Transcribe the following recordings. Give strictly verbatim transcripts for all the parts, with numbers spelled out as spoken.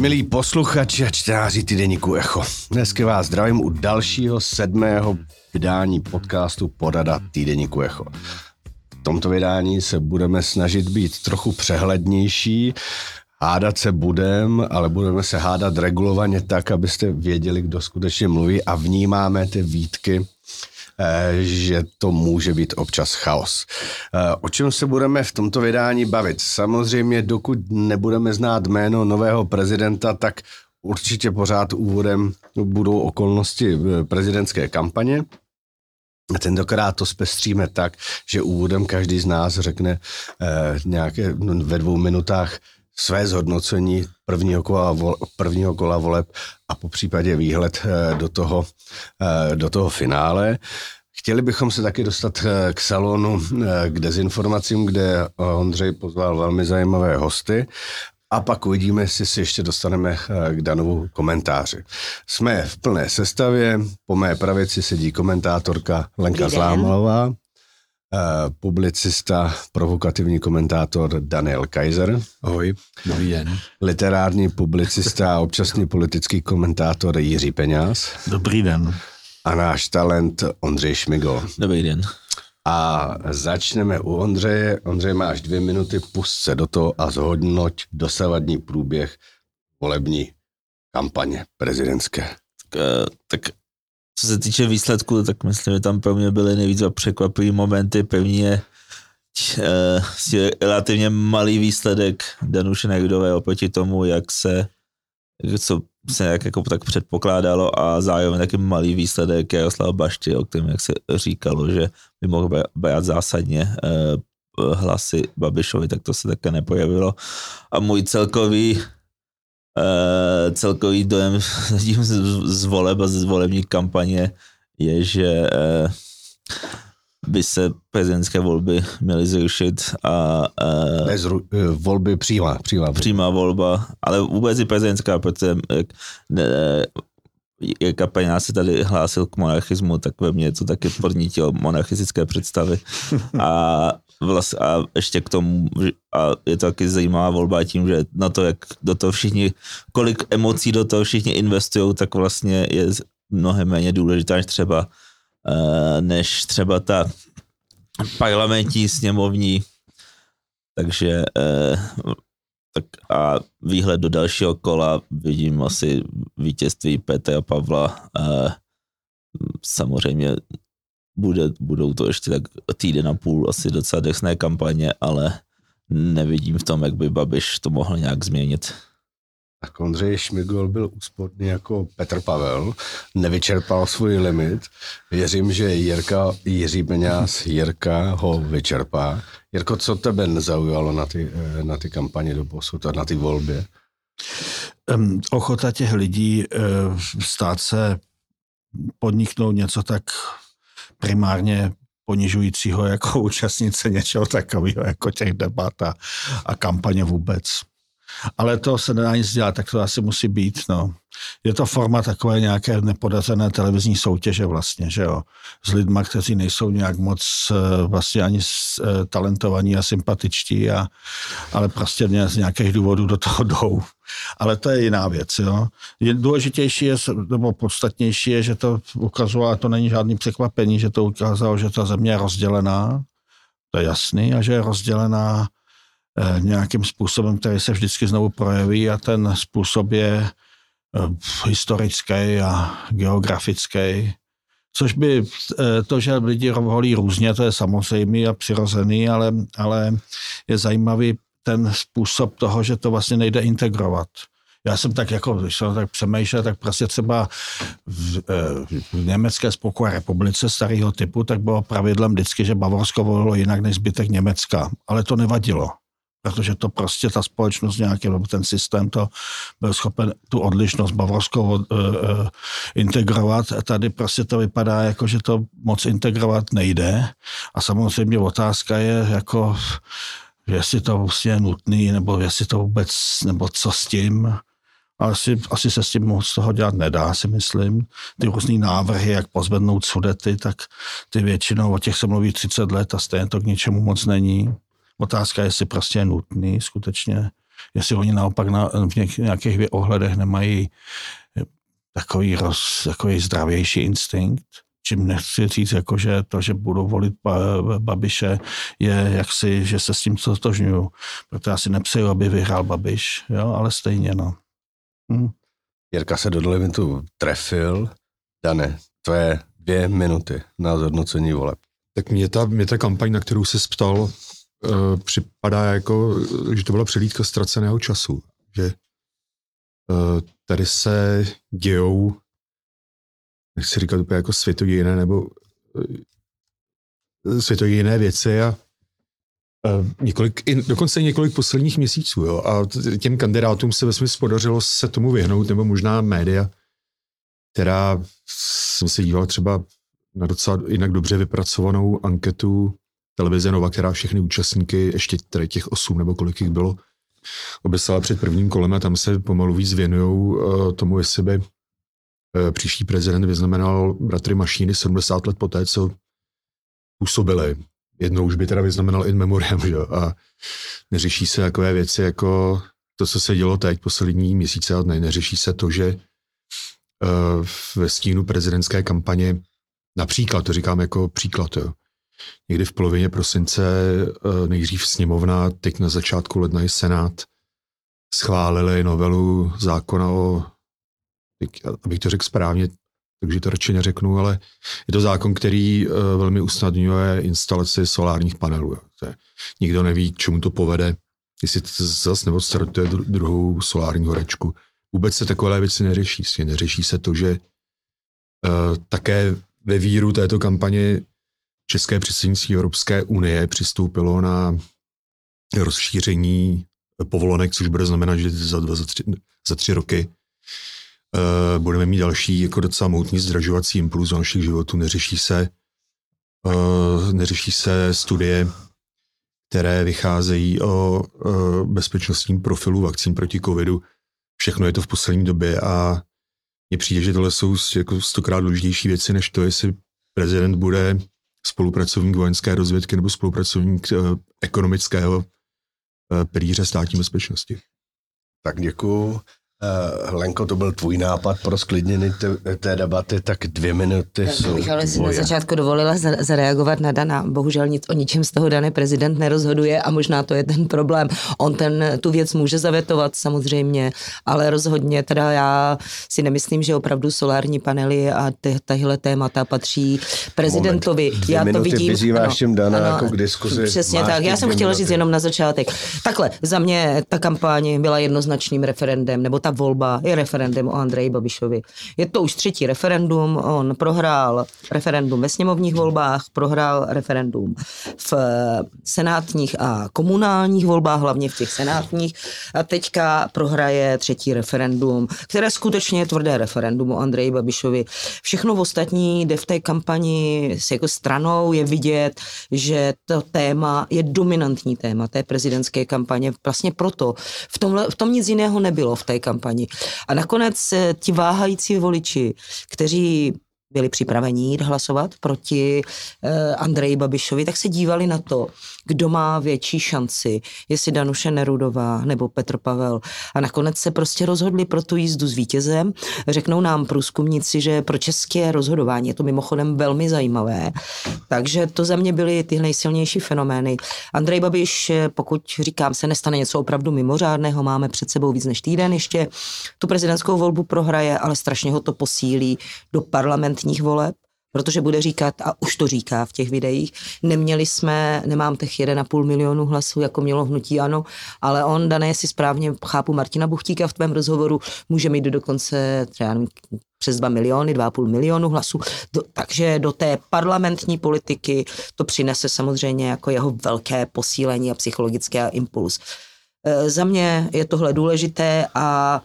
Milí posluchači a čtenáři Týdeníku Echo, dneska vás zdravím u dalšího sedmého vydání podcastu Porada Týdeníku Echo. V tomto vydání se budeme snažit být trochu přehlednější, hádat se budem, ale budeme se hádat regulovaně tak, abyste věděli, kdo skutečně mluví, a vnímáme ty výtky, že to může být občas chaos. O čem se budeme v tomto vydání bavit? Samozřejmě, dokud nebudeme znát jméno nového prezidenta, tak určitě pořád úvodem budou okolnosti prezidentské kampaně. Tentokrát to zpestříme tak, že úvodem každý z nás řekne nějaké ve dvou minutách své zhodnocení prvního kola, vol, prvního kola voleb a po případě výhled do toho, do toho finále. Chtěli bychom se taky dostat k salonu, k dezinformacím, kde Ondřej pozval velmi zajímavé hosty. A pak uvidíme, jestli si ještě dostaneme k Danovu komentáři. Jsme v plné sestavě. Po mé pravici sedí komentátorka Lenka Zlámalová, publicista, provokativní komentátor Daniel Kaiser. Ahoj. Dobrý den. Literární publicista a občasný politický komentátor Jiří Peňáz. Dobrý den. A náš talent Ondřej Šmygo. Dobrý den. A začneme u Ondřeje. Ondřej, máš dvě minuty, pust se do toho a zhodnoť dosavadní průběh volební kampaně prezidentské. Tak, tak co se týče výsledku, tak myslím, že tam pro mě byly nejvíc překvapivé momenty. První je e, relativně malý výsledek Danuše Nerudové oproti tomu, jak se, co se nějak jako tak předpokládalo, a zároveň taky malý výsledek Jaroslava Bašty, o kterém, jak se říkalo, že by mohl brát zásadně e, hlasy Babišovi, tak to se také neprojevilo. A můj celkový Uh, celkový dojem z, z voleb a z volební kampaně je, že uh, by se prezidentské volby měly zrušit a uh, ne, zru, uh, volby přímá, přímá, přímá volba, ale vůbec i prezidentská, protože Jirka Peňáz se tady hlásil k monarchismu, tak ve mně to taky podnítilo monarchistické představy. A Vlast, a ještě k tomu, a je to taky zajímavá volba tím, že na to, jak do toho všichni, kolik emocí do toho všichni investují, tak vlastně je mnohem méně důležitá než třeba, než třeba ta parlamentní, sněmovní. Takže tak a výhled do dalšího kola vidím asi vítězství Petra Pavla. Samozřejmě Bude, budou to ještě tak týden a půl asi docela drsné kampaně, ale nevidím v tom, jak by Babiš to mohl nějak změnit. Tak Ondřej Šmigol byl úsporný jako Petr Pavel, nevyčerpal svůj limit. Věřím, že Jirka, Jiří Peňáz, Jirka ho vyčerpá. Jirko, co tebe nezaujalo na ty, na ty kampaně do posud a na ty volbě? Um, ochota těch lidí uh, stát se, podniknout něco tak primárně ponižujícího jako účastnice něčeho takového, jako těch debat a, a kampaně vůbec. Ale to se nedá nic dělat, tak to asi musí být, no. Je to forma takové nějaké nepodařené televizní soutěže vlastně, že jo. S lidma, kteří nejsou nějak moc vlastně ani talentovaní a sympatičtí, a, ale prostě z nějakých důvodů do toho jdou. Ale to je jiná věc, jo. Důležitější je, nebo podstatnější je, že to ukazovalo, a to není žádný překvapení, že to ukázalo, že ta země je rozdělená, to je jasný, a že je rozdělená nějakým způsobem, který se vždycky znovu projeví, a ten způsob je historický a geografický. Což by to, že lidi volí různě, to je samozřejmé a přirozený, ale, ale je zajímavý ten způsob toho, že to vlastně nejde integrovat. Já jsem tak jako, když jsem tak přemýšlel, tak prostě třeba v, v Německé spolkové republice starého typu, tak bylo pravidlem vždycky, že Bavorsko volilo jinak než zbytek Německa, ale to nevadilo. Protože to prostě ta společnost nějaký, nebo ten systém to byl schopen tu odlišnost bavorskou uh, uh, integrovat. Tady prostě to vypadá jako, že to moc integrovat nejde. A samozřejmě otázka je jako, jestli to vlastně je nutný, nebo jestli to vůbec, nebo co s tím. Asi, asi se s tím moc toho dělat nedá, si myslím. Ty různý návrhy, jak pozvednout Sudety, tak ty většinou, o těch se mluví třicet let a stejně to k ničemu moc není. Otázka je, jestli prostě je nutný skutečně jestli oni naopak na, v nějakých ohledech nemají takový, roz, takový zdravější instinkt. Čím nechci říct, jako, že to, že budou volit Babiše, je jaksi, že se s tím stotožňuju. Proto já si nepřeju, aby vyhrál Babiš, jo, ale stejně, no. Hm. Jirka se do limitu trefil. Dane, to je dvě minuty na zhodnocení voleb. Tak mě ta, mě ta kampaň, na kterou se ptal, e, připadá jako, že to byla přelídka ztraceného času. Že e, tady se dějou, nechci říkat úplně jako světodějné nebo e, světodějné věci a e, několik, i, dokonce několik posledních měsíců. Jo, a těm kandidátům se ve smyslu podařilo se tomu vyhnout, nebo možná média, která jsem se díval třeba na docela jinak dobře vypracovanou anketu televize Nova, která všechny účastníky, ještě tady těch osm nebo kolik jich bylo, obeslala před prvním kolem a tam se pomalu víc věnují tomu, jestli by příští prezident vyznamenal bratry Mašíny sedmdesát let poté, co působili. Jednou už by teda vyznamenal in memoriam, že? A neřeší se takové věci jako to, co se dělo teď poslední měsíce a dny. Neřeší se to, že ve stínu prezidentské kampaně například, to říkám jako příklad, jo. Někdy v polovině prosince nejdřív sněmovna, teď na začátku ledna i Senát schválili novelu zákona o, abych to řekl správně, takže to radši neřeknu, ale je to zákon, který velmi usnadňuje instalaci solárních panelů. Jo. Nikdo neví, čemu to povede, jestli to zase nebo startuje druhou solární horečku. Vůbec se takové věci neřeší. Neřeší se to, že uh, také ve víru této kampaně české předsednictví Evropské unie přistoupilo na rozšíření povolenek, což bude znamenat, že za, dva, za, tři, za tři roky uh, budeme mít další jako docela moutný zdražovací impuls do našich životů. Neřeší se, uh, neřeší se studie, které vycházejí o uh, bezpečnostním profilu vakcín proti covidu. Všechno je to v poslední době a mně přijde, že tohle jsou jako stokrát důležitější věci, než to, jestli prezident bude spolupracovník vojenské rozvědky nebo spolupracovník ekonomického pilíře státní bezpečnosti. Tak děkuju. Lenko, to byl tvůj nápad pro sklidnění té, té debaty, tak dvě minuty tak, jsou Michale, si na začátku dovolila zareagovat na Dana. Bohužel nic o ničem z toho Dane prezident nerozhoduje a možná to je ten problém. On ten, tu věc může zavetovat samozřejmě, ale rozhodně teda já si nemyslím, že opravdu solární panely a tahle témata patří prezidentovi. Moment, já to vidím. Vyzýváš tím Dana ano, jako k diskuzi. Přesně tak, já jsem chtěla minuty. říct jenom na začátek. Takhle, za mě ta kampaň byla jednoznačným referendem, nebo ta volba je referendum o Andreji Babišovi. Je to už třetí referendum, on prohrál referendum ve sněmovních volbách, prohrál referendum v senátních a komunálních volbách, hlavně v těch senátních, a teďka prohraje třetí referendum, které skutečně je tvrdé referendum o Andreji Babišovi. Všechno ostatní jde v té kampani s jako stranou, je vidět, že to téma je dominantní téma té prezidentské kampaně, vlastně proto. V, tomhle, v tom nic jiného nebylo v té kampani. Paní. A nakonec ti váhající voliči, kteří byli připraveni jít hlasovat proti eh, Andreji Babišovi, tak se dívali na to, kdo má větší šanci, jestli Danuše Nerudová nebo Petr Pavel. A nakonec se prostě rozhodli pro tu jízdu s vítězem. Řeknou nám průzkumníci, že pro české rozhodování je to mimochodem velmi zajímavé. Takže to za mě byly ty nejsilnější fenomény. Andrej Babiš, pokud říkám, se nestane něco opravdu mimořádného, máme před sebou víc než týden ještě, tu prezidentskou volbu prohraje, ale strašně ho to posílí do parlamentu voleb, protože bude říkat, a už to říká v těch videích, neměli jsme, nemám těch jeden a půl milionu hlasů, jako mělo hnutí ANO, ale on, Dané, jestli správně chápu Martina Buchtíka v tvém rozhovoru, může mít dokonce třeba přes dva miliony, dva a půl milionu hlasů, do, takže do té parlamentní politiky to přinese samozřejmě jako jeho velké posílení a psychologické impuls. E, za mě je tohle důležité a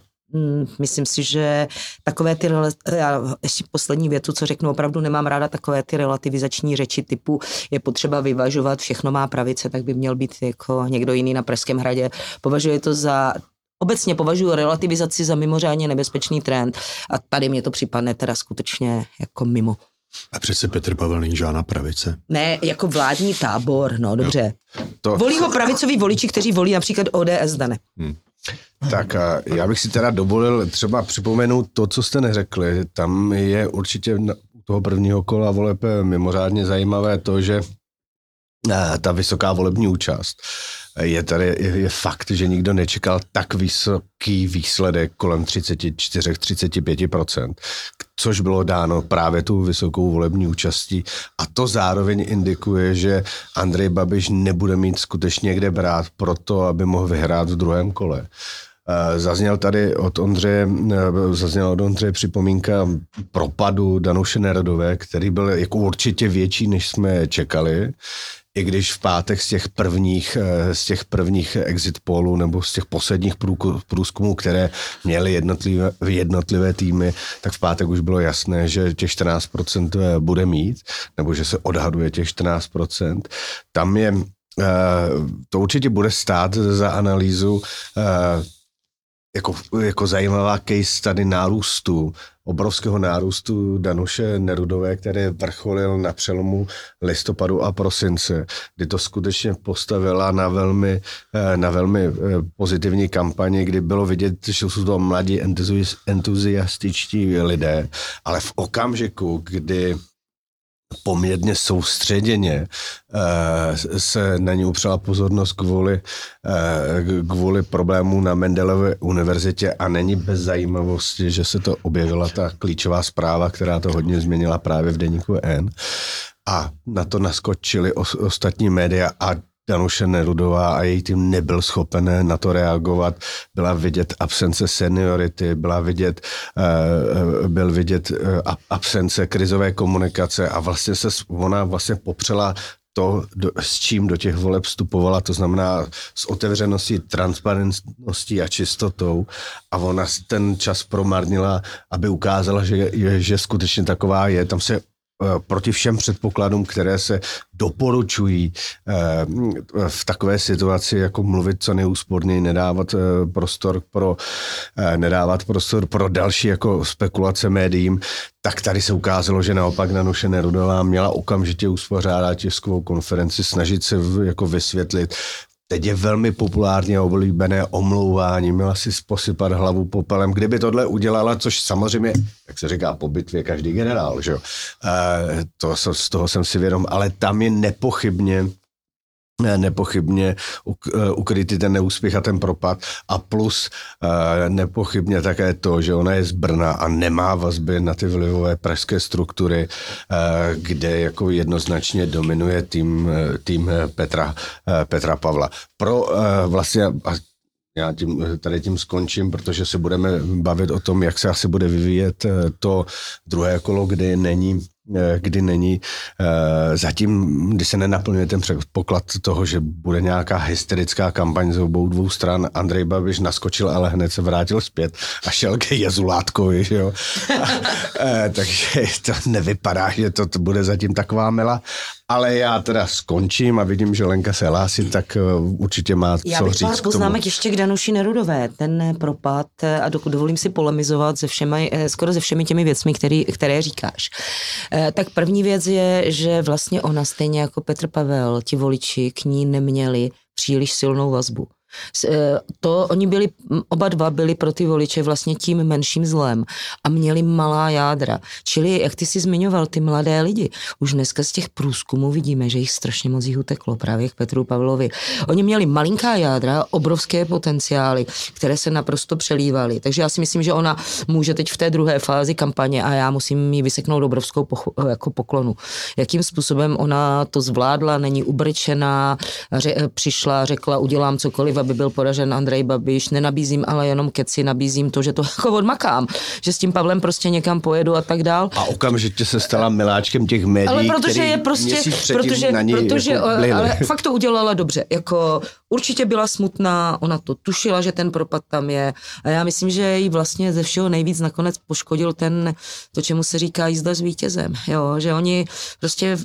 myslím si, že takové ty, já ještě poslední větu, co řeknu, opravdu nemám ráda takové ty relativizační řeči typu je potřeba vyvažovat, všechno má pravice, tak by měl být jako někdo jiný na Pražském hradě. Považuji to za, obecně považuji relativizaci za mimořádně nebezpečný trend a tady mě to připadne teda skutečně jako mimo. A přece Petr Pavel není žádná pravice. Ne, jako vládní tábor, no dobře. Jo. To... Volí ho pravicoví voliči, kteří volí například O D S, Dane. Hmm. Tak a já bych si teda dovolil třeba připomenout to, co jste neřekli. Tam je určitě u toho prvního kola voleb mimořádně zajímavé to, že ta vysoká volební účast. Je tady je, je fakt, že nikdo nečekal tak vysoký výsledek kolem třicet čtyři až třicet pět procent, což bylo dáno právě tou vysokou volební účastí. A to zároveň indikuje, že Andrej Babiš nebude mít skutečně kde brát pro to, aby mohl vyhrát v druhém kole. Zazněl tady od Ondřeje, zazněla od Ondřeje připomínka propadu Danuše Nerudové, který byl jako určitě větší, než jsme čekali. I když v pátek z těch prvních, z těch prvních exit pollů nebo z těch posledních průzkumů, které měly jednotlivé, jednotlivé týmy, tak v pátek už bylo jasné, že těch čtrnáct procent bude mít, nebo že se odhaduje těch čtrnáct procent. Tam je, to určitě bude stát za analýzu jako, jako zajímavá case tady nárůstu, obrovského nárůstu Danuše Nerudové, který vrcholil na přelomu listopadu a prosince, kdy to skutečně postavila na velmi, na velmi pozitivní kampani, kdy bylo vidět, že jsou to mladí entuzi- entuziastičtí lidé, ale v okamžiku, kdy poměrně soustředěně se na ní upřela pozornost kvůli, kvůli problému na Mendelově univerzitě a není bez zajímavosti, že se to objevila ta klíčová zpráva, která to hodně změnila právě v Deníku N. A na to naskočili ostatní média a Danuše Nerudová a její tým nebyl schopen na to reagovat. Byla vidět absence seniority, byla vidět, byl vidět absence krizové komunikace a vlastně se ona vlastně popřela to, s čím do těch voleb vstupovala, to znamená s otevřeností, transparentností a čistotou. A ona ten čas promarnila, aby ukázala, že, že skutečně taková je. Tam se proti všem předpokladům, které se doporučují v takové situaci, jako mluvit co nejúsporněji, nedávat prostor pro, nedávat prostor pro další jako spekulace médiím, tak tady se ukázalo, že naopak Danuše Nerudová měla okamžitě uspořádat tiskovou konferenci, snažit se jako vysvětlit. Teď je velmi populárně oblíbené omlouvání, měla si posypat hlavu popelem, kdyby tohle udělala, což samozřejmě, jak se říká, po bitvě každý generál, že jo, e, to, z toho jsem si vědom, ale tam je nepochybně nepochybně ukrytý ten neúspěch a ten propad a plus nepochybně také to, že ona je z Brna a nemá vazby na ty vlivové pražské struktury, kde jako jednoznačně dominuje tým, tým Petra, Petra Pavla. Pro vlastně... Já tím, tady tím skončím, protože se budeme bavit o tom, jak se asi bude vyvíjet to druhé kolo, kdy není, kdy není zatím, kdy se nenaplňuje ten předpoklad toho, že bude nějaká hysterická kampaň z obou dvou stran. Andrej Babiš naskočil, ale hned se vrátil zpět a šel ke Jezulátkovi. Jo? A, takže to nevypadá, že to, to bude zatím taková mela. Ale já teda skončím a vidím, že Lenka se hlásí, tak určitě má já co říct. Já bych poznámek ještě k Danuši Nerudové. Ten propad, a dokud dovolím si polemizovat se všema, skoro se všemi těmi věcmi, který, které říkáš. Tak první věc je, že vlastně ona stejně jako Petr Pavel, ti voliči k ní neměli příliš silnou vazbu. To oni byli, oba dva byli pro ty voliče vlastně tím menším zlem a měli malá jádra. Čili, jak ty jsi zmiňoval, ty mladé lidi, už dneska z těch průzkumů vidíme, že jich strašně moc jich uteklo právě k Petru Pavlovi. Oni měli malinká jádra, obrovské potenciály, které se naprosto přelívaly. Takže já si myslím, že ona může teď v té druhé fázi kampaně a já musím jí vyseknout obrovskou poch- jako poklonu. Jakým způsobem ona to zvládla, není ubrčená, ře- přišla, řekla, udělám cokoliv, aby byl poražen Andrej Babiš, nenabízím ale jenom keci, nabízím to, že to jako odmakám, že s tím Pavlem prostě někam pojedu a tak dál. A okamžitě se stala miláčkem těch médií, ale protože je prostě, protože, na něj protože, jako ale fakt to udělala dobře, jako určitě byla smutná, ona to tušila, že ten propad tam je a já myslím, že jí vlastně ze všeho nejvíc nakonec poškodil ten, to čemu se říká jízda s vítězem, jo, že oni prostě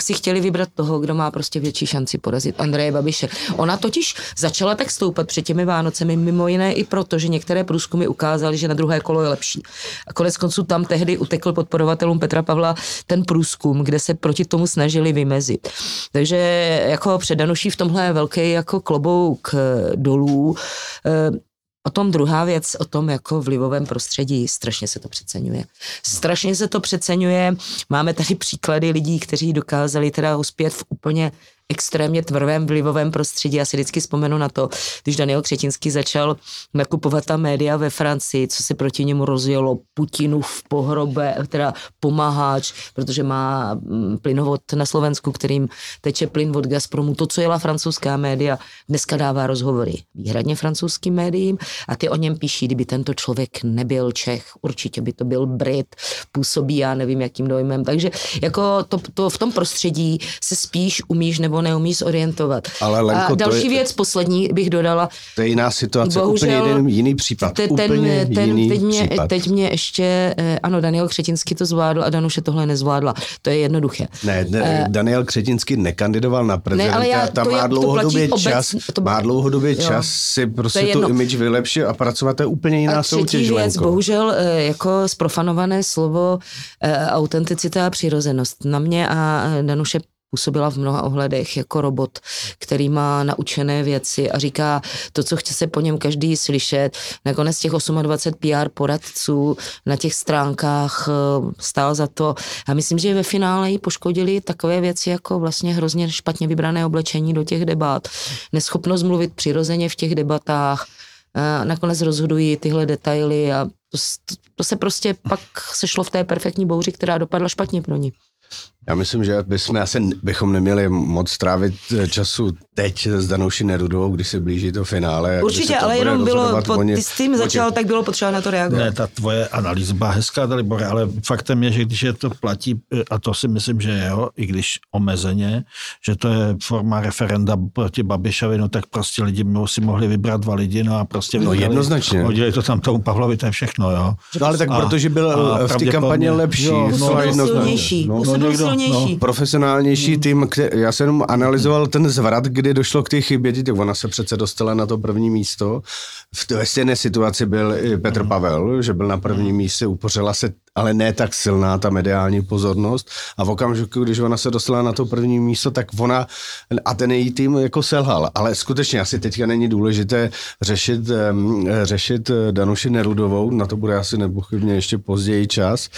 si chtěli vybrat toho, kdo má prostě větší šanci porazit Andreje Babiše. Ona totiž začala tak stoupat před těmi Vánocemi mimo jiné i proto, že některé průzkumy ukázaly, že na druhé kolo je lepší. A konec konců tam tehdy utekl podporovatelům Petra Pavla ten průzkum, kde se proti tomu snažili vymezit. Takže jako před Danuší v tomhle je velký jako klobouk dolů. O tom druhá věc, o tom jako vlivovém prostředí, strašně se to přeceňuje. Strašně se to přeceňuje, máme tady příklady lidí, kteří dokázali teda uspět v úplně extrémně tvrdém vlivovém prostředí. Já si vždycky vzpomenu na to, když Daniel Křetínský začal nakupovat ta média ve Francii, co se proti němu rozjelo, Putinův pohrobe, teda pomaháč, protože má plynovod na Slovensku, kterým teče plyn od Gazpromu. To, co jela francouzská média, dneska dává rozhovory výhradně francouzským médiím a ty o něm píší, kdyby tento člověk nebyl Čech, určitě by to byl Brit, působí já nevím jakým dojmem. Takže jako to, to v tom prostředí se spíš umíš nebo neumí zorientovat. Ale Lenko, a další je, věc, poslední bych dodala. To je jiná situace, bohužel, úplně jeden, jiný případ. Te, ten, úplně ten, jiný teď, mě, případ. teď mě ještě, ano, Daniel Křetínský to zvládl a Danuše tohle nezvládla. To je jednoduché. Ne, ne Daniel Křetínský nekandidoval na prezidenta, ne, já, tam má dlouhodobě čas, obec, má dlouhodobě jo, čas si prostě tu image vylepšit a pracovat, to je úplně jiná soutěž, Lenko. A třetí věc, bohužel, jako zprofanované slovo autenticita a přirozenost. Na mě a Danuše působila v mnoha ohledech jako robot, který má naučené věci a říká to, co chce se po něm každý slyšet. Nakonec těch dvacet osm P R poradců na těch stránkách stál za to. A myslím, že ve finále ji poškodili takové věci jako vlastně hrozně špatně vybrané oblečení do těch debat, neschopnost mluvit přirozeně v těch debatách. A nakonec rozhodují tyhle detaily a to, to se prostě pak sešlo v té perfektní bouři, která dopadla špatně pro ní. Já myslím, že bychom asi bychom neměli moc trávit času teď s Danuší Nerudovou, když se blíží to finále. Určitě, ale jenom bylo, po, ty s tím začal, tak bylo potřeba na to reagovat. Ne, ta tvoje analýza byla hezká, Dalibor, ale faktem je, že když je to platí, a to si myslím, že jo, i když omezeně, že to je forma referenda proti Babišovi, no tak prostě lidi si mohli vybrat dva lidi, no a prostě vybrali. No jednoznačně. Hodili to tam tomu Pavlovi, to je všechno, jo. No, ale tak a, protože byl v té kampani lepší, jo, no, silnější. No, no, no, No, profesionálnější hmm. tým, který, já jsem analyzoval ten zvrat, kdy došlo k té chybě, tak ona se přece dostala na to první místo. V té stejné situaci byl i Petr hmm. Pavel, že byl na první hmm. místě, upořila se, ale ne tak silná ta mediální pozornost a v okamžiku, když ona se dostala na to první místo, tak ona a ten její tým jako selhal. Ale skutečně asi teďka není důležité řešit, řešit Danuši Nerudovou, na to bude asi nepochybně ještě později čas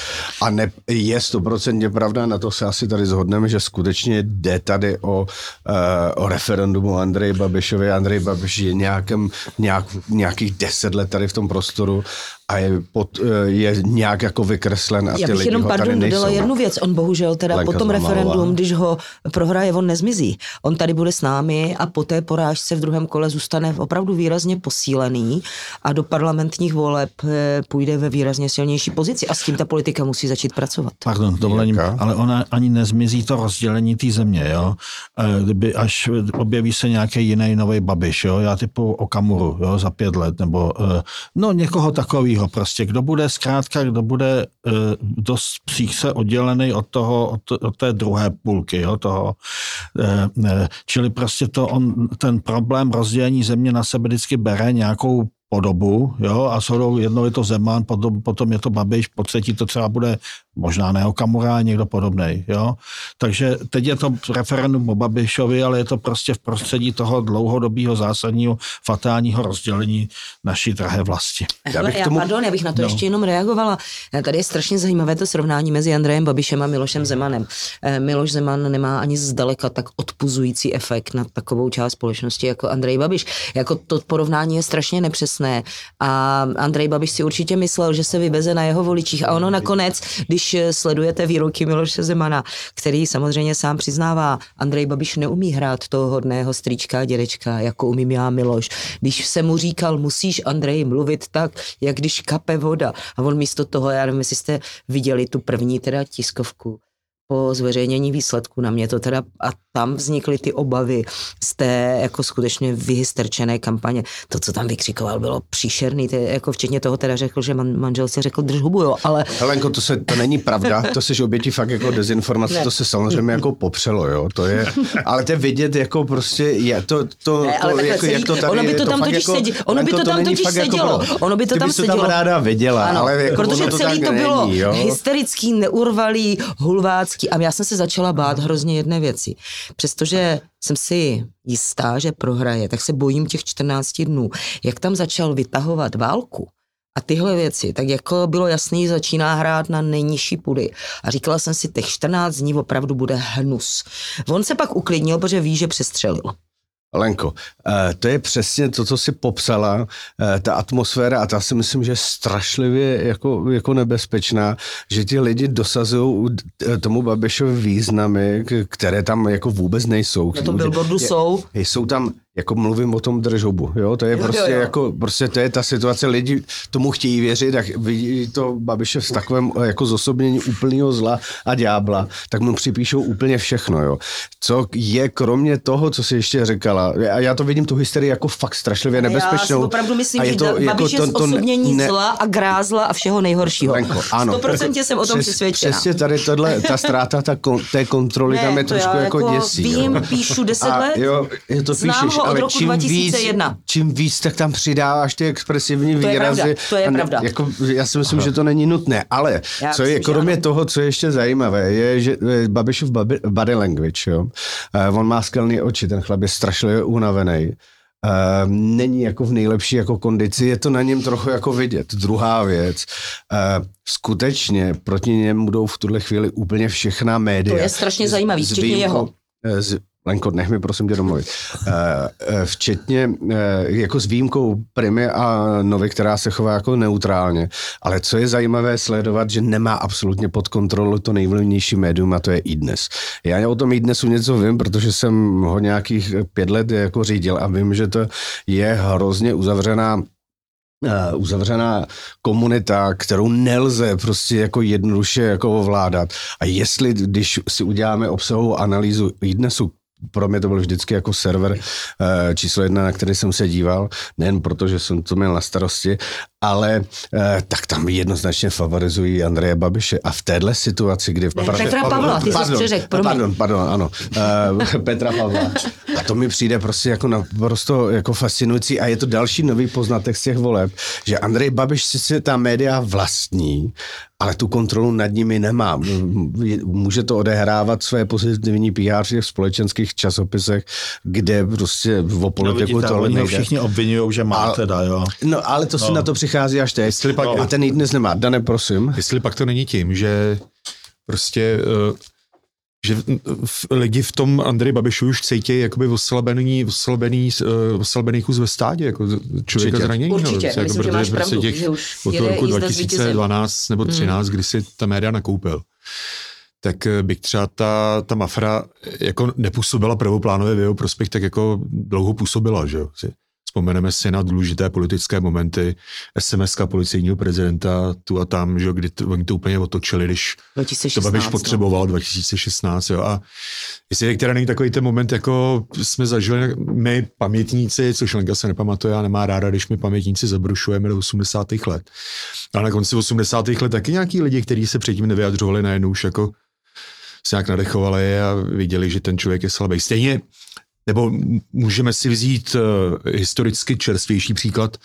a ne, je stoprocentně pravda, na to se asi tady zhodneme, že skutečně jde tady o, o referendum o Andreji Babišovi. Andrej Babiš je nějakým, nějak, nějakých deset let tady v tom prostoru a je, pod, je nějak jako vykreslen a ty lidi ho tady nejsou. Já bych jenom, pardon, dodala jednu věc. On bohužel teda Lenka po tom referendum, když ho prohraje, on nezmizí. On tady bude s námi a po té porážce v druhém kole zůstane opravdu výrazně posílený a do parlamentních voleb půjde ve výrazně silnější pozici a s tím ta politika musí začít pracovat. Pardon, dovolením, ale ona ani nezmizí to rozdělení té země, jo. Kdyby až objeví se nějaký jiný nový Babiš, jo, já typu Okamuru, jo, za pět let, nebo no někoho takový. Prostě, kdo bude zkrátka, kdo bude e, dost příkře oddělený od toho, od, od té druhé půlky, jo, toho. E, e, čili prostě to on, ten problém rozdělení země na sebe vždycky bere nějakou podobu, jo, a shodou jednou je to Zeman, potom, potom je to Babiš, po třetí to třeba bude možná ne Okamura, někdo podobnej, jo. Takže teď je to referendum o Babišovi, ale je to prostě v prostředí toho dlouhodobého, zásadního, fatálního rozdělení naší drahé vlasti. Já bych já, tomu... Pardon, já bych na to no. ještě jenom reagovala. Tady je strašně zajímavé to srovnání mezi Andrejem Babišem a Milošem Zemanem. Miloš Zeman nemá ani zdaleka tak odpuzující efekt na takovou část společnosti jako Andrej Babiš. Jako to porovnání je strašně nepřesné a Andrej Babiš si určitě myslel, že se vybeze na jeho voličích a ono nakonec, když sledujete výroky Miloše Zemana, který samozřejmě sám přiznává, Andrej Babiš neumí hrát toho hodného strýčka a dědečka, jako umím já Miloš. Když se mu říkal, musíš Andrej mluvit tak, jak když kape voda. A on místo toho, já nevím, jestli jste viděli tu první teda tiskovku po zveřejnění výsledků, na mě to teda, a tam vznikly ty obavy z té jako skutečně vyhysterčené kampaně. To, co tam vykřikoval, bylo příšerný. Ty, jako včetně toho teda řekl, že man, manželce řekl drž hubu, jo, ale... Helenko, to, se, to není pravda, to jsi oběti fakt jako dezinformace, ne. To se samozřejmě jako popřelo, jo, to je, ale to je vidět jako prostě, je, to, to, ne, to jako, jak to tady... Ono by to tam totiž sedělo, ono by to tam totiž sedělo, ono by to tam sedělo. Ty bys to tam ráda viděla, ano, ale jako protože ono to celý tak to bylo není, jo? Hysterický, neurvalý, hulvácký a já jsem se začala bát hrozně jedné věci. Přestože jsem si jistá, že prohraje, tak se bojím těch čtrnácti dnů. Jak tam začal vytahovat válku a tyhle věci, tak jako bylo jasný, začíná hrát na nejnižší půdy. A říkala jsem si, těch čtrnáct dní opravdu bude hnus. On se pak uklidnil, protože ví, že přestřelil. Lenko, to je přesně to, co jsi popsala, ta atmosféra a ta si myslím, že je strašlivě jako, jako nebezpečná, že ti lidi dosazují tomu Babišovi významy, které tam jako vůbec nejsou. Na tom billboardu jsou. Jsou tam... Jako mluvím o tom držobu, jo, to je jo, prostě jo, jo. Jako, prostě to je ta situace, lidi tomu chtějí věřit a vidí to Babiše v takovém jako zosobnění úplného zla a ďábla, tak mu připíšou úplně všechno, jo. Co je kromě toho, co jsi ještě říkala, a já to vidím tu hysterii jako fakt strašlivě nebezpečnou. Já si opravdu myslím, že Babiš jako je zosobnění ne... zla a grázla a všeho nejhoršího. Lenko, ano. sto procent jsem o tom přesvědčena. Přesně tady tohle, ta ztráta ta kon, té kontroly ne, tam je trošku jako, jako děsí. Vím, jo. Píšu deset let, jo, je to píšeš. Ale čím dva tisíce jedna. Víc, čím víc, tak tam přidáváš ty expresivní to výrazy. Je to je pravda. Jako, já si myslím, aha, že to není nutné, ale já co je, kromě ano. toho, co je ještě zajímavé, je, že Babišův body language, jo. Uh, on má skelný oči, ten chlap je strašlivě unavený. Uh, není jako v nejlepší jako kondici, je to na něm trochu jako vidět. Druhá věc, uh, skutečně proti němu budou v tuhle chvíli úplně všechna média. To je strašně zajímavý, včetně jeho. Z, Lenko, nech mi prosím tě domluvit. Včetně, jako s výjimkou Primy a Novy, která se chová jako neutrálně. Ale co je zajímavé sledovat, že nemá absolutně pod kontrolou to nejvlivnější médium a to je iDNES. Já o tom iDNESu něco vím, protože jsem ho nějakých pět let jako řídil a vím, že to je hrozně uzavřená Uh, uzavřená komunita, kterou nelze prostě jako jednoduše jako ovládat. A jestli, když si uděláme obsahovou analýzu iDNESu, pro mě to byl vždycky jako server uh, číslo jedna, na který jsem se díval, nejen proto, že jsem to měl na starosti, ale uh, tak tam jednoznačně favorizují Andreje Babiše. A v téhle situaci, kdy... Ne, pra... Petra Pavla, ty jsi přeřek, promiň. Pardon, pardon, ano. Uh, Petra Pavla. A to mi přijde prostě jako naprosto jako fascinující a je to další nový poznatek z těch voleb, že Andrej Babiš sice ta média vlastní, ale tu kontrolu nad nimi nemá. Může to odehrávat své pozitivní P R v těch společenských časopisech, kde prostě o politiku no, tohle nejde. Všichni obvinují, že má a, teda, jo. No, ale to si no. na to přichází až teď. Pak, no. A ten jí dnes nemá. Dane, prosím. Jestli pak to není tím, že prostě... Uh... že lidi v tom Andreji Babišu už cítí jakoby oslabený, oslabený, oslabený kus ve stádě, jako člověka zranění. Určitě, no, myslím, jako, že máš pravdu, prostě těch, že už od toho roku dva tisíce dvanáct nebo třináct, hmm. kdy si ta média nakoupil, tak bych třeba ta, ta Mafra jako nepůsobila prvoplánově v jeho prospěch, tak jako dlouho působila, že jo. Vzpomeneme si na důležité politické momenty, es em eska policejního prezidenta tu a tam, že, kdy to, oni to úplně otočili, když dva tisíce šestnáct, to Babiš potřeboval dva tisíce šestnáct. Jo, a jestli teda není takový ten moment, jako jsme zažili my pamětníci, což Lenka se nepamatuje a nemá ráda, když my pamětníci zabrušujeme do osmdesátých let. A na konci osmdesátých let taky nějaký lidi, kteří se předtím nevyjadřovali, najednou už jako se nějak nadechovali a viděli, že ten člověk je slabý. Stejně nebo můžeme si vzít uh, historicky čerstvější příklad,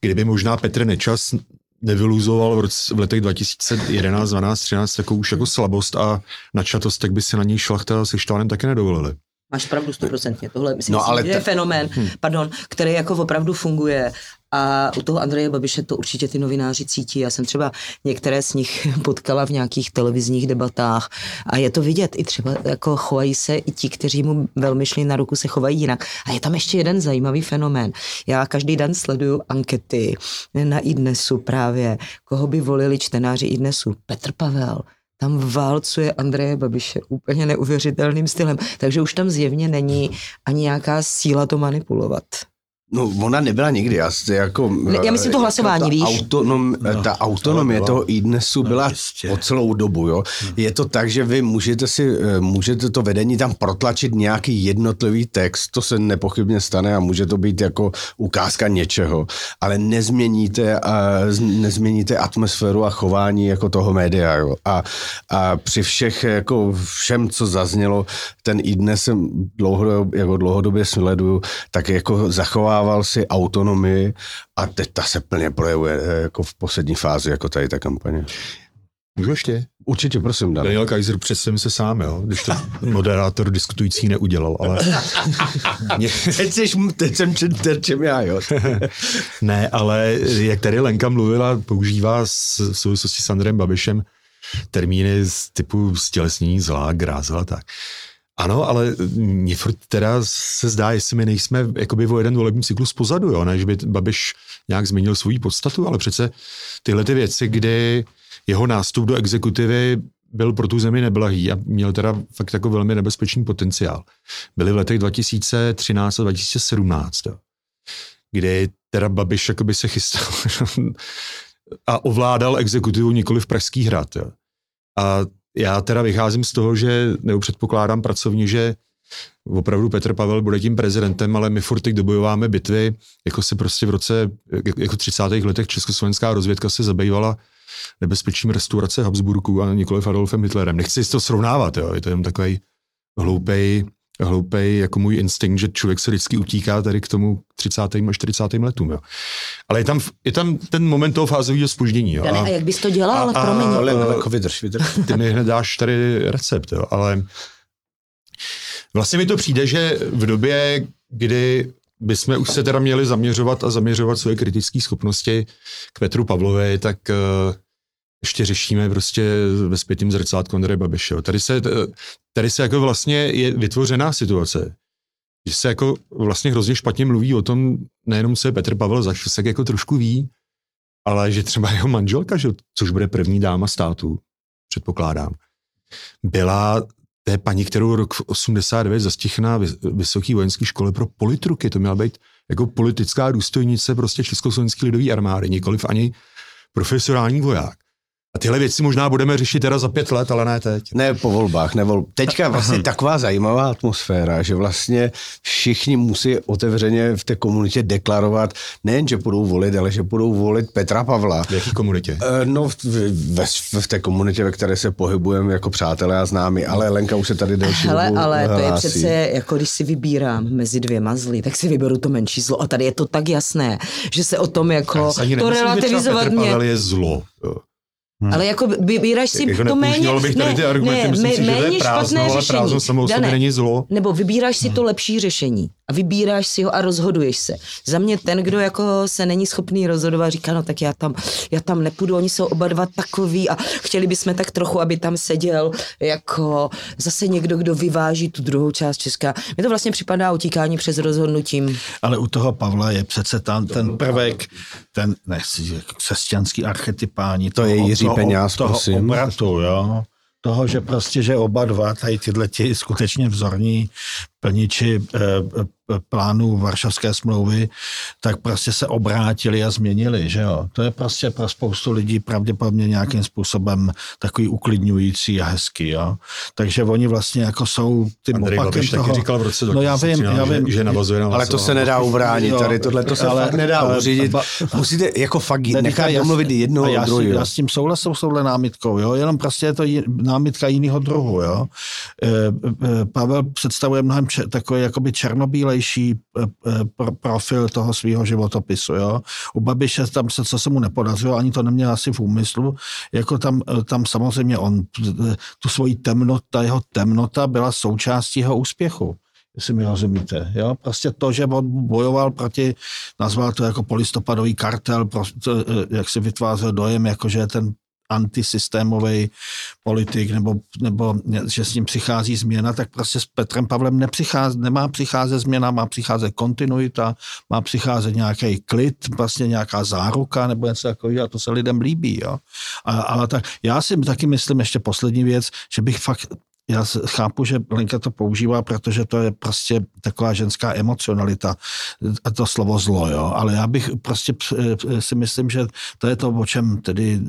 kdyby možná Petr Nečas nevyluzoval v, roce, v letech dva tisíce jedenáct, dvanáct, třináct takovou už jako slabost a načatost, tak by si na něj Šlachta se Štánem taky nedovolili. Máš pravdu stoprocentně, tohle myslím, no, ale že je ta... fenomén, hmm. pardon, který jako opravdu funguje. A u toho Andreje Babiše to určitě ty novináři cítí. Já jsem třeba některé z nich potkala v nějakých televizních debatách a je to vidět i třeba, jako chovají se i ti, kteří mu velmi šli na ruku, se chovají jinak. A je tam ještě jeden zajímavý fenomén. Já každý den sleduju ankety na iDNESu právě. Koho by volili čtenáři iDNESu? Petr Pavel. Tam válcuje Andreje Babiše úplně neuvěřitelným stylem. Takže už tam zjevně není ani nějaká síla to manipulovat. No, ona nebyla nikdy. Já, jako, já myslím to hlasování, ta víš? Autonom, no, ta autonomie to toho iDNESu byla no, po celou dobu. Jo? No. Je to tak, že vy můžete si, můžete to vedení tam protlačit nějaký jednotlivý text, to se nepochybně stane a může to být jako ukázka něčeho, ale nezměníte, nezměníte atmosféru a chování jako toho média. Jo? A, a při všech, jako všem, co zaznělo, ten iDNES jsem dlouhodobě, jako dlouhodobě sleduju, tak jako zachová si autonomii a teď ta se plně projevuje jako v poslední fázi, jako tady ta kampaně. Můžu ještě? Určitě, prosím, Daniel. Daniel Kaiser přesem se sám, jo, když to moderátor diskutující neudělal, ale... teď, jsi, teď jsem před terčem já, jo. Ne, ale jak tady Lenka mluvila, používá s, v souvislosti s Andrejem Babišem termíny z typu stělesnění zlá, gráza a tak. Ano, ale mě furt teda se zdá, jestli my nejsme jakoby o jeden volební cyklus pozadu, jo, než by Babiš nějak změnil svou podstatu, ale přece tyhle ty věci, kdy jeho nástup do exekutivy byl pro tu zemi neblahý a měl teda fakt jako velmi nebezpečný potenciál. Byly v letech dva tisíce třináct a dva tisíce sedmnáct, jo, kdy teda Babiš jakoby se chystal a ovládal exekutivu nikoli v Pražský hrad, jo. A já teda vycházím z toho, že, nebo předpokládám pracovně, že opravdu Petr Pavel bude tím prezidentem, ale my furt teď dobojováme bitvy, jako se prostě v roce, jako v třicátých letech československá rozvědka se zabývala nebezpečím restaurace Habsburků a nikoliv Adolfem Hitlerem. Nechci si to srovnávat, jo, je to jen takový hloupej, hloupej jako můj instinkt, že člověk se vždycky utíká tady k tomu třicátým a čtyřicátým letům. Jo. Ale je tam, je tam ten moment toho fázového zpoždění. Jo. A, a jak bys to dělal, ale promiň. Ale jako vydrž, vydrž. Ty mi hned dáš tady recept, jo. Ale vlastně mi to přijde, že v době, kdy bychom už se teda měli zaměřovat a zaměřovat své kritické schopnosti k Petru Pavlovi, tak uh, ještě řešíme prostě ve zpětým zrcátku Andreje Babiše. Tady se, tady se jako vlastně je vytvořená situace, že se jako vlastně hrozně špatně mluví o tom, nejenom se Petr Pavel zač, se jako trošku ví, ale že třeba jeho manželka, že, což bude první dáma státu, předpokládám, byla té paní, kterou rok osmdesát devět zastihla na Vysoké vojenské škole pro politruky. To měla být jako politická důstojnice prostě Československé lidové armády, nikoliv ani profesionální voják. A tyhle věci možná budeme řešit teda za pět let, ale ne teď. Ne po volbách, ne volb. Teďka vlastně taková zajímavá atmosféra, že vlastně všichni musí otevřeně v té komunitě deklarovat, nejen, že budou volit, ale že budou volit Petra Pavla. V jaké komunitě? No v, v, v té komunitě, ve které se pohybujeme jako přátelé a známí, ale Lenka už se tady delší dobu hlásí. Ale to je přece, jako když si vybírám mezi dvěma zly, tak si vyberu to menší zlo. A tady je to tak jasné, že se o tom jako to relativizovat mě. Petr Pavel je zlo. Hmm. Ale jako vybíráš si jako to méně, bych tady ty argumenty, ne, myslím ne, si, méně že to je prázdno, ale prázdno samou Dané, sobě není zlo. Nebo vybíráš si to lepší řešení a vybíráš si ho a rozhoduješ se. Za mě ten, kdo jako se není schopný rozhodovat, říká, no tak já tam, já tam nepůjdu, oni jsou oba dva takový a chtěli bychom tak trochu, aby tam seděl jako zase někdo, kdo vyváží tu druhou část Česka. Mně to vlastně připadá utíkání přes rozhodnutím. Ale u toho Pavla je přece tam ten prvek, ten křesťanský archetypální, to je Jiří Peňáz, toho prosím. Obratu, jo? Toho, že prostě, že oba dva tady tyhle ti skutečně vzorní plniči e, e, plánů Varšavské smlouvy, tak prostě se obrátili a změnili, že jo. To je prostě pro spoustu lidí pravděpodobně nějakým způsobem takový uklidňující a hezký, jo. Takže oni vlastně jako jsou ty opakem toho. Taky říkal v roce no já vím, já vím, že, že navazuje na vás. Ale to se nedá ubránit tady, tohle to se ale, fakt nedá ale, uřídit. Ba, musíte jako fakt nechat domluvit jednoho a druhého. Já, já s tím souhlasím s touhle námitkou, jo. Jenom prostě je to j, námitka jiného druhu, jo. E, e, Pavel představuje mnohem takový jakoby černobílejší profil toho svého životopisu. Jo? U Babiše tam se, co se mu nepodařilo, ani to neměl asi v úmyslu, jako tam, tam samozřejmě on, tu svoji temnotu, ta jeho temnota byla součástí jeho úspěchu, jestli mi rozumíte. Jo? Prostě to, že on bojoval proti, nazval to jako polistopadový kartel, prostě, jak si vytvářel dojem, jakože ten antisystémový politik, nebo, nebo že s ním přichází změna, tak prostě s Petrem Pavlem nepřicház, nemá přicházet změna, má přicházet kontinuita, má přicházet nějaký klid, vlastně nějaká záruka, nebo něco takového, a to se lidem líbí. Jo? A, a tak, já si taky myslím ještě poslední věc, že bych fakt já chápu, že Lenka to používá, protože to je prostě taková ženská emocionalita a to slovo zlo, jo. Ale já bych prostě si myslím, že to je to, o čem tedy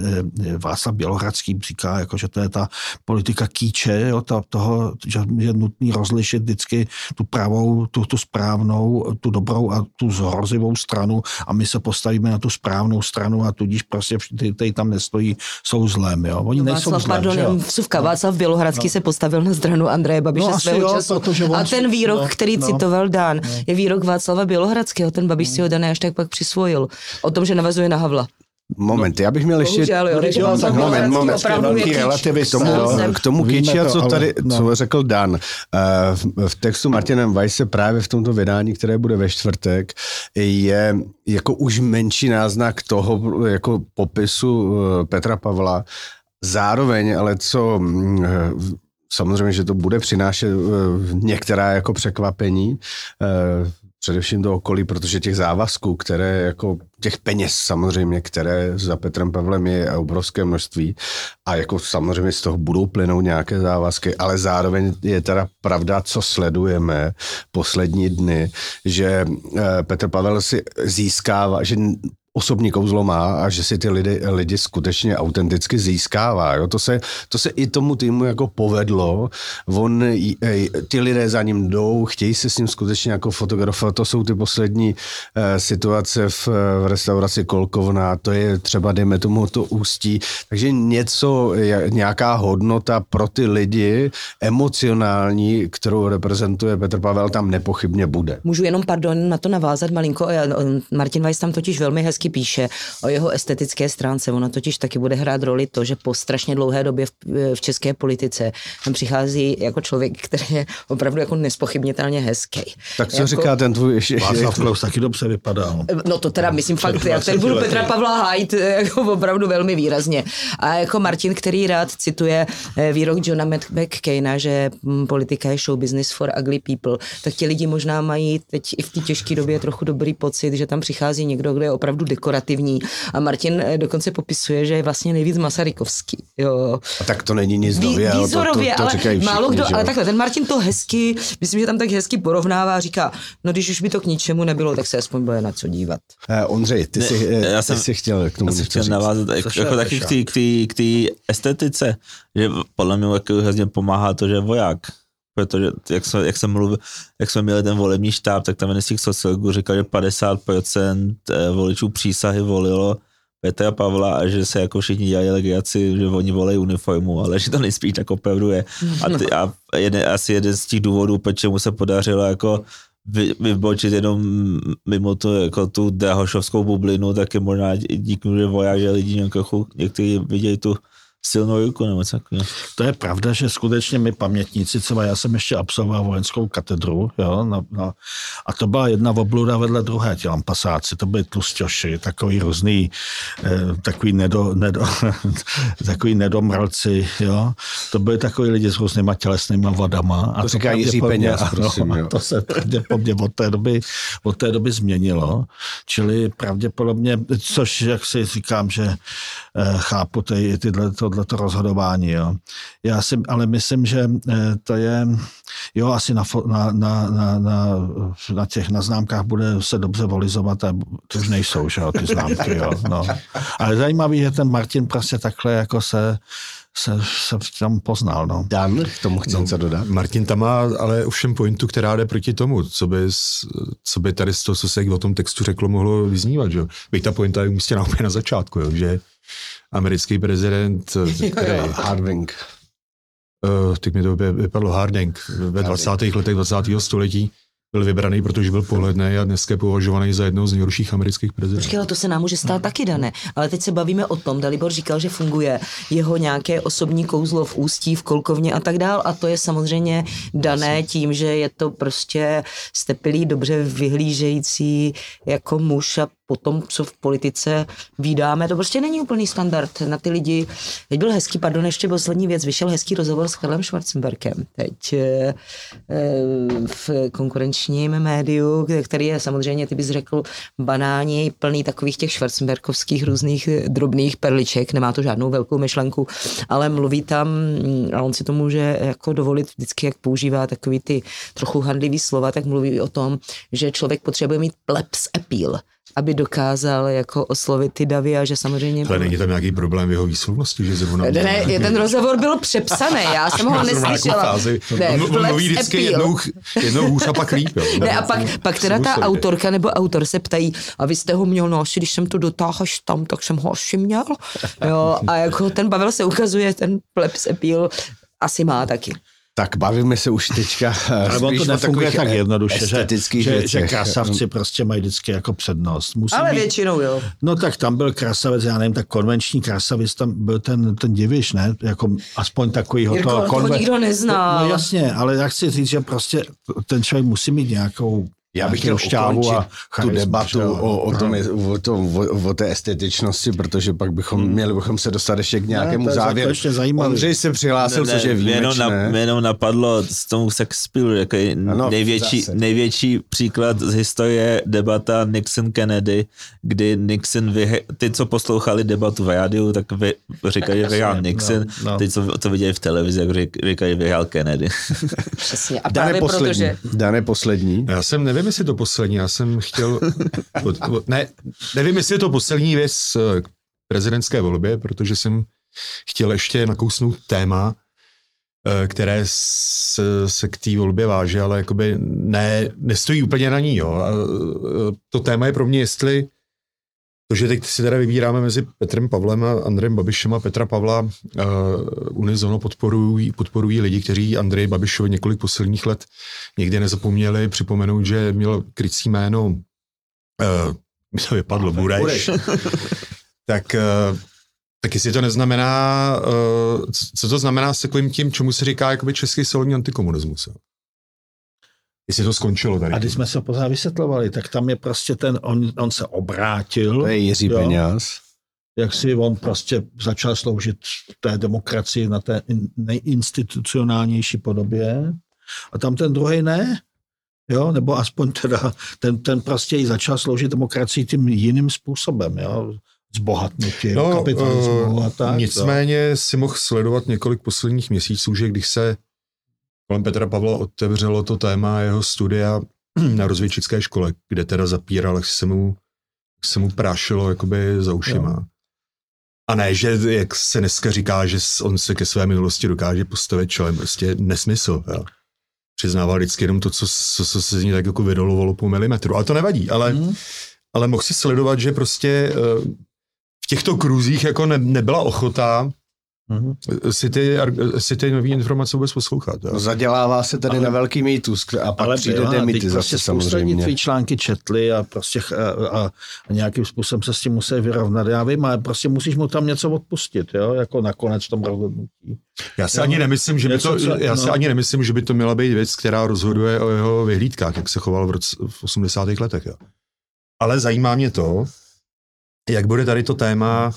Václav Bělohradský říká, jako, že to je ta politika kýče, jo, ta, toho, že je nutný rozlišit vždycky tu pravou, tu, tu správnou, tu dobrou a tu zhrozivou stranu a my se postavíme na tu správnou stranu a tudíž prostě ty, ty tam nestojí, jsou zlem, jo. Oni nejsou Václav, zlem, pardon, jo? Vsuvka, no, Václav Bělohradský no. se postavil na stranu Andreje Babiše no, svého jo, času. On... A ten výrok, no, který no, citoval Dan, no. je výrok Václava Bělohradského, ten Babiš no. si ho Dané až tak pak přisvojil. O tom, že navazuje na Havla. Moment, já bych měl ještě... Bohužel, jo, jo, jo, tak moment, moment, velký relativy tomu, k tomu kýči, co tady ale, no. co řekl Dan. Uh, v, v textu Martinem Weisse právě v tomto vydání, které bude ve čtvrtek, je jako už menší náznak toho jako popisu uh, Petra Pavla. Zároveň, ale co... Uh, samozřejmě, že to bude přinášet uh, některá jako překvapení, uh, především do okolí, protože těch závazků, které jako těch peněz samozřejmě, které za Petrem Pavlem je obrovské množství a jako samozřejmě z toho budou plynout nějaké závazky, ale zároveň je teda pravda, co sledujeme poslední dny, že uh, Petr Pavel si získává, že osobní kouzlo má a že si ty lidi, lidi skutečně autenticky získává. Jo? To, se, to se i tomu týmu jako povedlo. On, ty lidé za ním jdou, chtějí se s ním skutečně jako fotografovat. To jsou ty poslední eh, situace v, v restauraci Kolkovna. To je třeba, dejme tomu, to Ústí. Takže něco, nějaká hodnota pro ty lidi emocionální, kterou reprezentuje Petr Pavel, tam nepochybně bude. Můžu jenom, pardon, na to navázat malinko. Martin Weiss tam totiž velmi hezky píše o jeho estetické stránce. Ona totiž taky bude hrát roli to, že po strašně dlouhé době v, v české politice tam přichází jako člověk, který je opravdu jako nespochybnitelně hezký. Tak co jako... říká ten tvůj ještě? Václav Klaus taky dobře vypadá. No to teda myslím fakt, já ten budu Petra Pavla hájit jako opravdu velmi výrazně. A jako Martin, který rád cituje výrok Johna McCaina, že politika je show business for ugly people, tak ti lidi možná mají teď i v té těžké době trochu dobrý pocit, že tam přichází někdo, kdo je opravdu dekorativní. A Martin dokonce popisuje, že je vlastně nejvíc masarykovský. Jo. A tak to není nic nově. Vý, výzorově, to, to, to ale všichni, málo kdo, že? Ale takhle, ten Martin to hezky, myslím, že tam tak hezky porovnává, říká, no když už by to k ničemu nebylo, tak se aspoň bude na co dívat. Eh, Ondřej, ty jsi eh, chtěl k tomu já jsem chtěl navázat, jako, jako taky k té estetice, že podle mě jako hrozně pomáhá to, že je voják. Protože jak jsme, jak, jsem mluvil, jak jsme měli ten volební štáb, tak tam jeden z těch sociologů říkal, že padesát procent voličů přísahy volilo Petra Pavla a že se jako všichni dělají legraci, že oni volejí uniformu, ale že to nejspíš tak opravdu je. A, ty, a jeden, asi jeden z těch důvodů, čemu se podařilo jako vy, vybočit jenom mimo tu, jako tu drahošovskou bublinu, tak je možná díky, že voják, že lidi někteří vidějí tu silnou ruku nebo tak. To je pravda, že skutečně my pamětníci, třeba já jsem ještě absolvoval vojenskou katedru, jo, no, no, a to byla jedna obluda vedle druhé, ti lampasáci, to byli tlusťoši, takový různý, eh, takový, nedo, nedo, takový nedomralci, jo, to byli takový lidi s různýma tělesnýma vadama. A to říká Jiří Peňáz, prosím. No, to se pravděpodobně od té doby, od té doby změnilo, čili pravděpodobně, což jak si říkám, že eh, chápu ty, tyhle to to rozhodování, jo. Já si, ale myslím, že to je, jo, asi na, na, na, na, na těch na známkách bude se dobře volizovat a to už nejsou, že jo, ty známky, jo, no. Ale zajímavý, že ten Martin prostě takhle jako se se, se tam poznal, no. Dan, k tomu chci něco dodat. Martin tam má ale ovšem pointu, která jde proti tomu, co by, co by tady z toho, co se o tom textu řeklo, mohlo vyznívat, že jo. Byť ta pointa je umístěná úplně na začátku, jo, že americký prezident, který... Harding. Uh, teď mi to vypadlo, Harding. Ve dvacátých letech dvacátého století byl vybraný, protože byl pohledný a dneska je považovaný za jednoho z nejhorších amerických prezidentů. Počkej, ale to se nám může stát taky, Dané. Ale teď se bavíme o tom, Dalibor říkal, že funguje jeho nějaké osobní kouzlo v Ústí, v Kolkovně a tak dál. A to je samozřejmě dané tím, že je to prostě stepilý, dobře vyhlížející jako muž a po tom, co v politice vídáme. To prostě není úplný standard na ty lidi. Teď byl hezký, pardon, ještě poslední věc, vyšel hezký rozhovor s Karlem Schwarzenbergem teď e, v konkurenčním médiu, který je samozřejmě, ty bys řekl, banální, plný takových těch schwarzenberkovských různých drobných perliček, nemá to žádnou velkou myšlenku, ale mluví tam, a on si to může jako dovolit vždycky, jak používá takový ty trochu handlivý slova, tak mluví o tom, že člověk potřebuje mít plebs appeal, aby dokázal jako oslovit ty davy a že samozřejmě... Ale není tam nějaký problém v jeho výslovnosti, že zrovna... Ne, ne, ten rozhovor byl přepsaný, já jsem ho neslyšela. Ne, on mluví vždycky jednou, jednou hůř a pak líp. Ne, a pak, pak teda ta autorka nebo autor se ptají, a vy jste ho měl, no asi když jsem to dotáhl až tam, tak jsem ho asi měl. Jo, a jako ten Pavel se ukazuje, ten plebs appeal asi má taky. Tak bavíme se už teďka spíš na takových tak jednoduše, že, že, že krasavci prostě mají vždycky jako přednost. Musí ale být, většinou jo. No tak tam byl krasavec, já nevím, tak konvenční krasavec, tam byl ten, ten Diviš, ne? Jako aspoň takovýho Jirko, toho konvenční. Nikdo nezná. No, no jasně, ale já chci říct, že prostě ten člověk musí mít nějakou... Já bych chtěl ukončit tu debatu o, o, tom, o, tom, o, o té estetičnosti, protože pak bychom hmm. měli bychom se dostat ještě k nějakému ne, závěru. Ondřej se přihlásil, ne, ne, což je výjimečné. Mě jenom napadlo z tomu sex pilu, jako ano, největší, největší příklad z historie debata Nixon-Kennedy, kdy Nixon, vyhe, ty, co poslouchali debatu v rádiu, tak vy, říkají, že vyhrál Nixon, no, no. Ty, co to viděli v televizi, jak říkají, vyhrál Kennedy. Přesně. A Dané poslední. Protože... Dané poslední. Já jsem nevím, jestli to poslední, já jsem chtěl... Ne, nevím, jestli je to poslední věc k prezidentské volbě, protože jsem chtěl ještě nakousnout téma, které se, se k té volbě váže, ale jakoby ne, nestojí úplně na ní. Jo. To téma je pro mě, jestli to, že teď si teda vybíráme mezi Petrem Pavlem a Andrejem Babišem a Petra Pavla, uh, unizono podporují, podporují lidi, kteří Andreji Babišovi několik posledních let někdy nezapomněli připomenout, že měl krycí jméno, uh, mi to vypadlo, no, Bureš. tak, uh, tak jestli to neznamená, uh, co to znamená s takovým tím, čemu se říká jakoby český solidní antikomunismus. Jestli to skončilo tady. A když jsme se pořád vysvětlovali, tak tam je prostě ten, on, on se obrátil. To je Jiří Peňáz. Jak si on prostě začal sloužit té demokracii na té nejinstitucionálnější podobě. A tam ten druhý ne. Jo, nebo aspoň teda, ten, ten prostě i začal sloužit demokracii tím jiným způsobem, jo. Zbohatnutím, no, kapitalismu uh, a tak. Nicméně to. Si mohl sledovat několik posledních měsíců, že když se kolem Petra Pavla otevřelo to téma jeho studia na rozvědčické škole, kde teda zapíral, jak se mu, se mu prášilo jakoby za ušima. Jo. A ne, že jak se dneska říká, že on se ke své minulosti dokáže postavit čelem, prostě nesmysl. Jo. Přiznával vždycky jenom to, co, co, co se z ní tak jako vydolovalo po milimetru. A to nevadí, ale, mm. ale mohl si sledovat, že prostě v těchto kruzích jako ne, nebyla ochota Mm-hmm. si ty, si ty nový informace vůbec poslouchat. No, zadělává se tady ale, na velký mýtus a pak ale přijde demytizace prostě samozřejmě. Tvý články četli a prostě a, a, a nějakým způsobem se s tím musí vyrovnat. Já vím, ale prostě musíš mu tam něco odpustit, jo? Jako nakonec tom rozhodnutí. Já si, no, ani, nemyslím, že by to, co, já si no. ani nemyslím, že by to měla být věc, která rozhoduje o jeho vyhlídkách, jak se choval v, roce, v osmdesátých letech. Jo? Ale zajímá mě to, jak bude tady to téma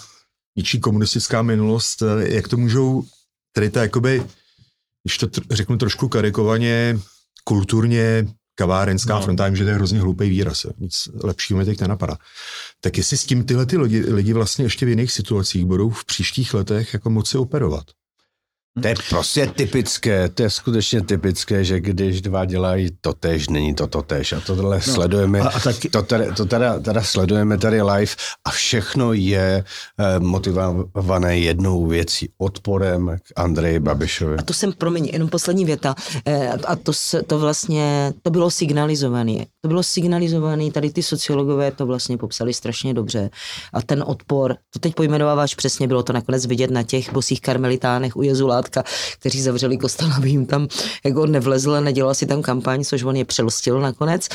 ničí komunistická minulost, jak to můžou tady ta, jakoby, když to tr- řeknu trošku karikovaně, kulturně, kavárenská no. fronta, že to je hrozně hloupý výraz, nic lepšího mi teď nenapadá. Tak jestli s tím tyhle ty lidi, lidi vlastně ještě v jiných situacích budou v příštích letech jako moci operovat. To je prostě typické, to je skutečně typické, že když dva dělají totéž, není to totéž. A tohle no, sledujeme, a, a taky... to teda, to teda, teda sledujeme tady live a všechno je eh, motivované jednou věcí, odporem k Andreji Babišovi. A to jsem, promiň, jenom poslední věta. E, a to, to vlastně, to bylo signalizované. To bylo signalizované, tady ty sociologové to vlastně popsali strašně dobře. A ten odpor, to teď pojmenováváš přesně, bylo to nakonec vidět na těch bosých karmelitánech u Jezulát, kteří zavřeli kostel, aby jim tam jako nevlezl, nedělal si tam kampaň, což on je přelstil nakonec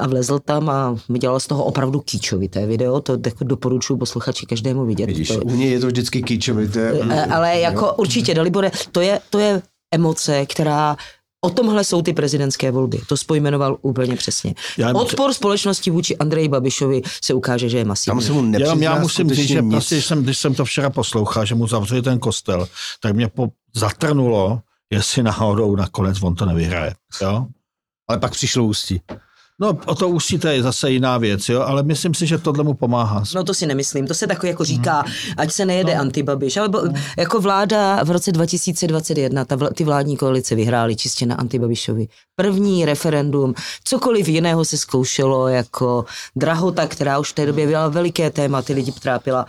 a vlezl tam a dělal z toho opravdu kýčovité video, to jako doporučuji posluchači každému vidět. Vidíš, to... u něj je to vždycky kýčovité. Ale jako určitě, Dalibore, to je, to je emoce, která O tomhle jsou ty prezidentské volby. To spojmenoval úplně přesně. Odpor společnosti vůči Andreji Babišovi se ukáže, že je masivní. Já, já, já musím říct, že prostě, když, jsem, když jsem to včera poslouchal, že mu zavřeli ten kostel, tak mě po, zatrnulo, jestli náhodou nakonec on to nevyhraje. Jo? Ale pak přišlo Ústí. No, o to Ústí to je zase jiná věc, jo, ale myslím si, že tohle mu pomáhá. No to si nemyslím, to se takový jako říká, ať se nejede no. antibabiš, ale bo, no. jako vláda v roce dva tisíce dvacet jedna, ta vla, ty vládní koalice vyhrály čistě na antibabišovi. První referendum, cokoliv jiného se zkoušelo, jako drahota, která už v té době byla veliké téma, ty lidi trápila.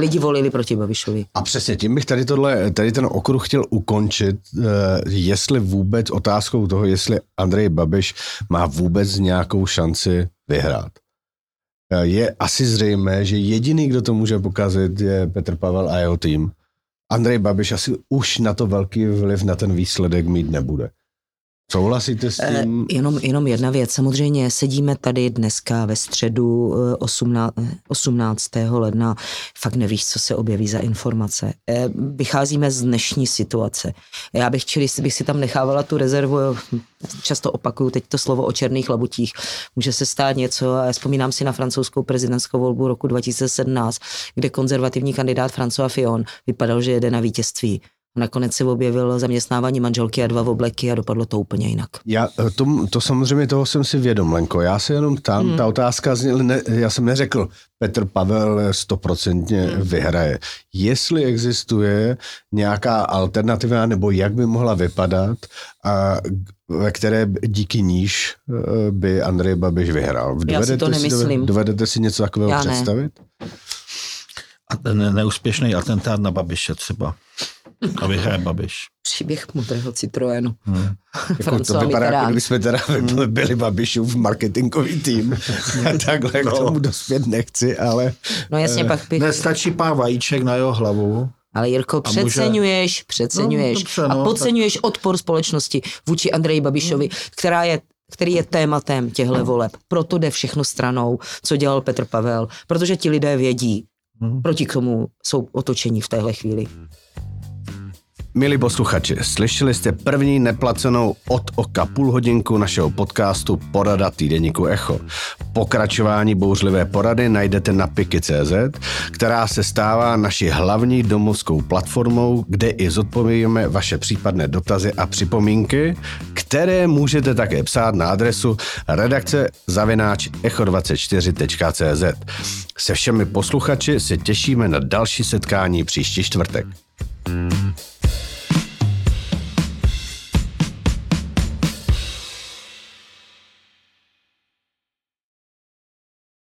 Lidi volili proti Babišovi. A přesně tím bych tady, tohle, tady ten okruh chtěl ukončit, jestli vůbec otázkou toho, jestli Andrej Babiš má vůbec nějakou šanci vyhrát. Je asi zřejmé, že jediný, kdo to může pokazit, je Petr Pavel a jeho tým. Andrej Babiš asi už na to velký vliv na ten výsledek mít nebude. Souhlasíte s tím? E, jenom, jenom jedna věc. Samozřejmě sedíme tady dneska ve středu osmnáctého ledna. Fakt nevíš, co se objeví za informace. E, vycházíme z dnešní situace. Já bych, čili, bych si tam nechávala tu rezervu. Často opakuju teď to slovo o černých labutích. Může se stát něco. A vzpomínám si na francouzskou prezidentskou volbu roku dva tisíce sedmnáct, kde konzervativní kandidát François Fillon vypadal, že jede na vítězství. Nakonec se objevil zaměstnávání manželky a dva obleky a dopadlo to úplně jinak. Já, to, to samozřejmě toho jsem si vědom, Lenko. Já se jenom tam, hmm. ta otázka zněla, ne, já jsem neřekl, Petr Pavel stoprocentně hmm. vyhraje. Jestli existuje nějaká alternativa, nebo jak by mohla vypadat, a ve které díky níž by Andrej Babiš vyhrál. Dovedete, já si to nemyslím. Si, dovedete si něco takového já představit? Ne. A ten neúspěšný atentát na Babiše třeba. A vyhraje Babiš. Příběh modrého Citroenu. Hmm. Jako to vypadá, jako kdyby jsme teda byli Babišův marketingový tým. Takhle no. K tomu dospět nechci, ale... No jasně, eh, pak bych... Nestačí pár vajíček na jeho hlavu. Ale Jirko, přeceňuješ, může... přeceňuješ no, dobře, no, a podceňuješ tak... odpor společnosti vůči Andreji Babišovi, hmm. která je... který je tématem těchto voleb. Proto jde všechno stranou, co dělal Petr Pavel, protože ti lidé vědí, hmm. proti komu jsou otočení v téhle chvíli. Milí posluchači, slyšeli jste první neplacenou od oka půlhodinku našeho podcastu Porada týdeníku Echo. Pokračování bouřlivé porady najdete na piky tečka cé zet, která se stává naší hlavní domovskou platformou, kde i zodpovíme vaše případné dotazy a připomínky, které můžete také psát na adresu redakce zavináč echo dvacet čtyři tečka cé zet. Se všemi posluchači se těšíme na další setkání příští čtvrtek.